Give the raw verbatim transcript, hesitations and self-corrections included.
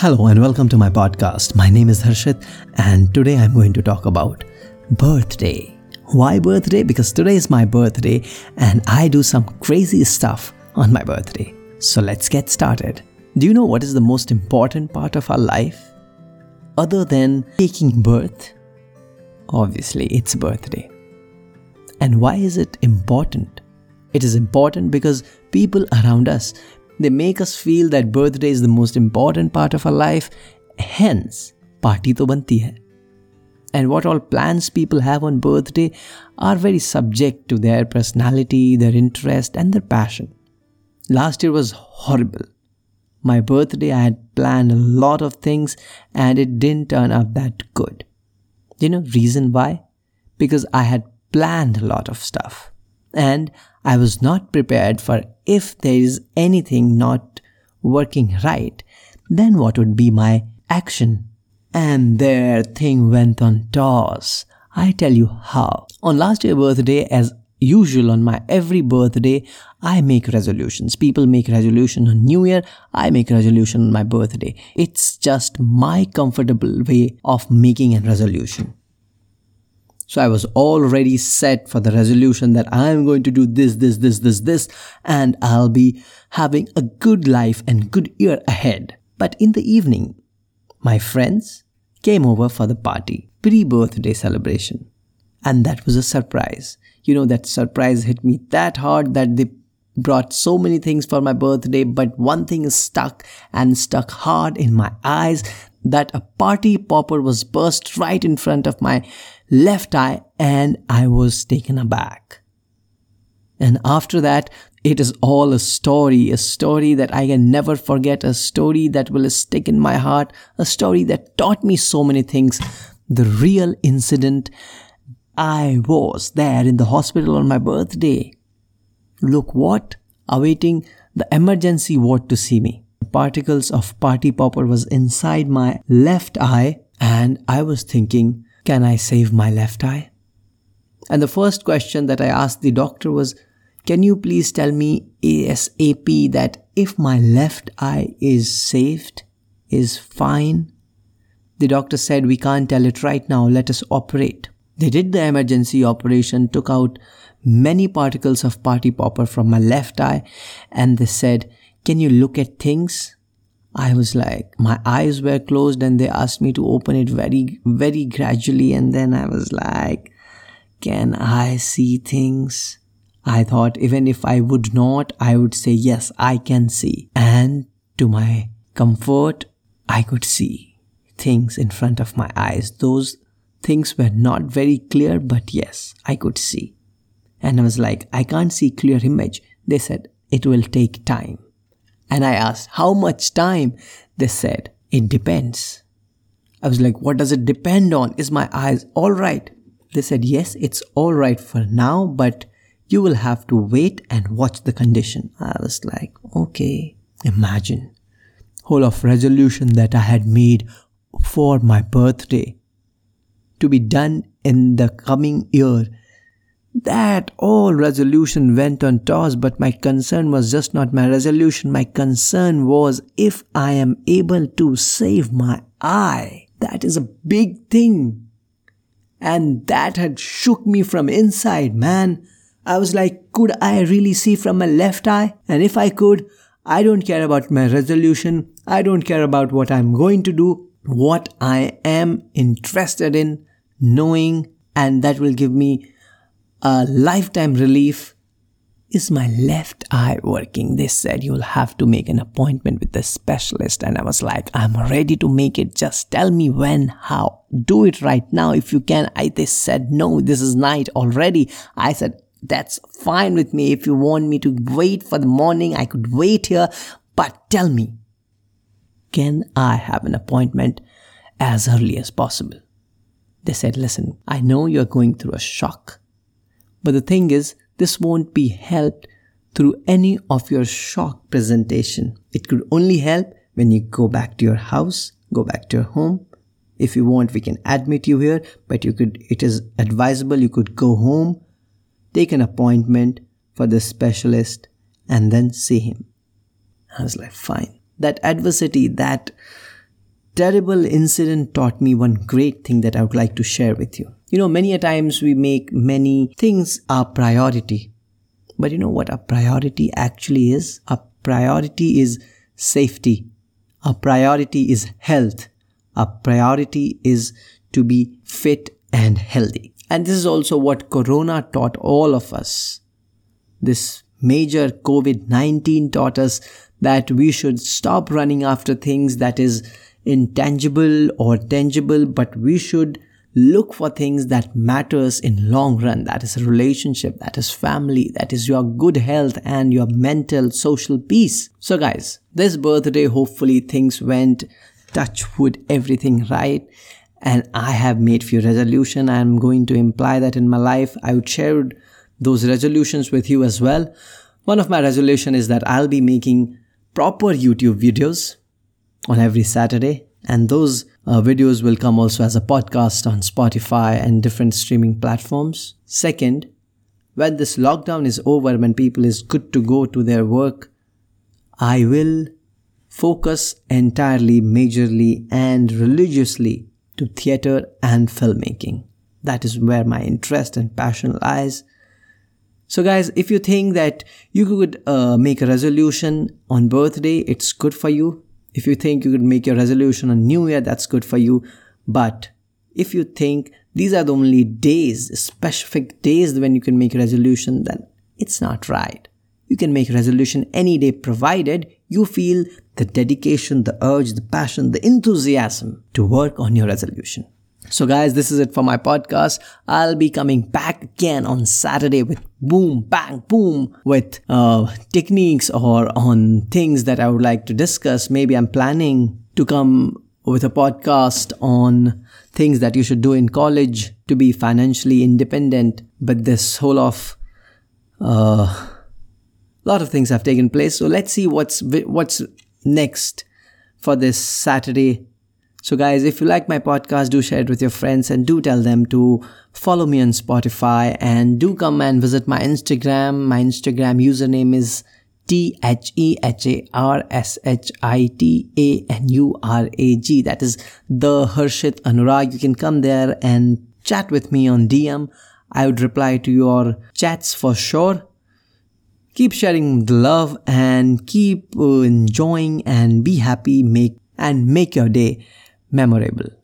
Hello and welcome to my podcast. My name is Harshit and today I'm going to talk about birthday. Why birthday? Because today is my birthday and I do some crazy stuff on my birthday. So let's get started. Do you know what is the most important part of our life? Other than taking birth? Obviously, it's birthday. And why is it important? It is important because people around us, they make us feel that birthday is the most important part of our life. Hence, party to banti hai. And what all plans people have on birthday are very subject to their personality, their interest and their passion. Last year was horrible. My birthday, I had planned a lot of things and it didn't turn out that good. You know, reason why? Because I had planned a lot of stuff. And I was not prepared for if there is anything not working right, then what would be my action? And there thing went on toss. I tell you how. On last year's birthday, as usual on my every birthday, I make resolutions. People make resolution on New Year. I make resolution on my birthday. It's just my comfortable way of making a resolution. So I was already set for the resolution that I'm going to do this, this, this, this, this, and I'll be having a good life and good year ahead. But in the evening, my friends came over for the party, pre-birthday celebration. And that was a surprise. You know, that surprise hit me that hard that they brought so many things for my birthday, but one thing is stuck and stuck hard in my eyes, that a party popper was burst right in front of my left eye and I was taken aback. And after that, it is all a story, a story that I can never forget, a story that will stick in my heart, a story that taught me so many things. The real incident, I was there in the hospital on my birthday. Look what? Awaiting the emergency ward to see me. Particles of party popper was inside my left eye and I was thinking, can I save my left eye? And the first question that I asked the doctor was, can you please tell me ASAP that if my left eye is saved, is fine? The doctor said, we can't tell it right now, let us operate. They did the emergency operation, took out many particles of party popper from my left eye and they said, can you look at things? I was like, my eyes were closed and they asked me to open it very, very gradually. And then I was like, can I see things? I thought even if I would not, I would say, yes, I can see. And to my comfort, I could see things in front of my eyes. Those things were not very clear, but yes, I could see. And I was like, I can't see clear image. They said, it will take time. And I asked, how much time? They said, it depends. I was like, what does it depend on? Is my eyes all right? They said, yes, it's all right for now, but you will have to wait and watch the condition. I was like, okay, imagine. Whole of resolution that I had made for my birthday to be done in the coming year. That all resolution went on toss, but my concern was just not my resolution. My concern was if I am able to save my eye. That is a big thing. And that had shook me from inside, man. I was like, could I really see from my left eye? And if I could, I don't care about my resolution. I don't care about what I'm going to do. What I am interested in knowing, and that will give me a lifetime relief, is my left eye working? They said, you'll have to make an appointment with the specialist. And I was like, I'm ready to make it. Just tell me when, how. Do it right now if you can. I, they said, no, this is night already. I said, that's fine with me. If you want me to wait for the morning, I could wait here. But tell me, can I have an appointment as early as possible? They said, listen, I know you're going through a shock. But the thing is, this won't be helped through any of your shock presentation. It could only help when you go back to your house, go back to your home. If you want, we can admit you here, but you could. It is advisable you could go home, take an appointment for the specialist and then see him. I was like, fine. That adversity, that terrible incident taught me one great thing that I would like to share with you. You know, many a times we make many things our priority. But you know what our priority actually is? Our priority is safety. Our priority is health. Our priority is to be fit and healthy. And this is also what Corona taught all of us. This major COVID nineteen taught us that we should stop running after things that is intangible or tangible, but we should look for things that matters in long run. That is a relationship, that is family, that is your good health and your mental, social peace. So guys, this birthday, hopefully things went, touch wood, everything right. And I have made few resolutions. I am going to imply that in my life. I would share those resolutions with you as well. One of my resolutions is that I'll be making proper YouTube videos on every Saturday. And those uh, videos will come also as a podcast on Spotify and different streaming platforms. Second, when this lockdown is over, when people is good to go to their work, I will focus entirely, majorly and religiously to theatre and filmmaking. That is where my interest and passion lies. So guys, if you think that you could uh, make a resolution on birthday, it's good for you. If you think you could make your resolution on New Year, that's good for you. But if you think these are the only days, specific days when you can make a resolution, then it's not right. You can make a resolution any day provided you feel the dedication, the urge, the passion, the enthusiasm to work on your resolution. So guys, this is it for my podcast. I'll be coming back again on Saturday with boom, bang, boom with uh, techniques or on things that I would like to discuss. Maybe I'm planning to come with a podcast on things that you should do in college to be financially independent. But this whole of... Uh, lot of things have taken place. So let's see what's what's next for this Saturday. So guys, if you like my podcast, do share it with your friends and do tell them to follow me on Spotify and do come and visit my Instagram. My Instagram username is T H E H A R S H I T A N U R A G. That is the Harshit Anurag. You can come there and chat with me on D M. I would reply to your chats for sure. Keep sharing the love and keep enjoying and be happy, make and make your day memorable.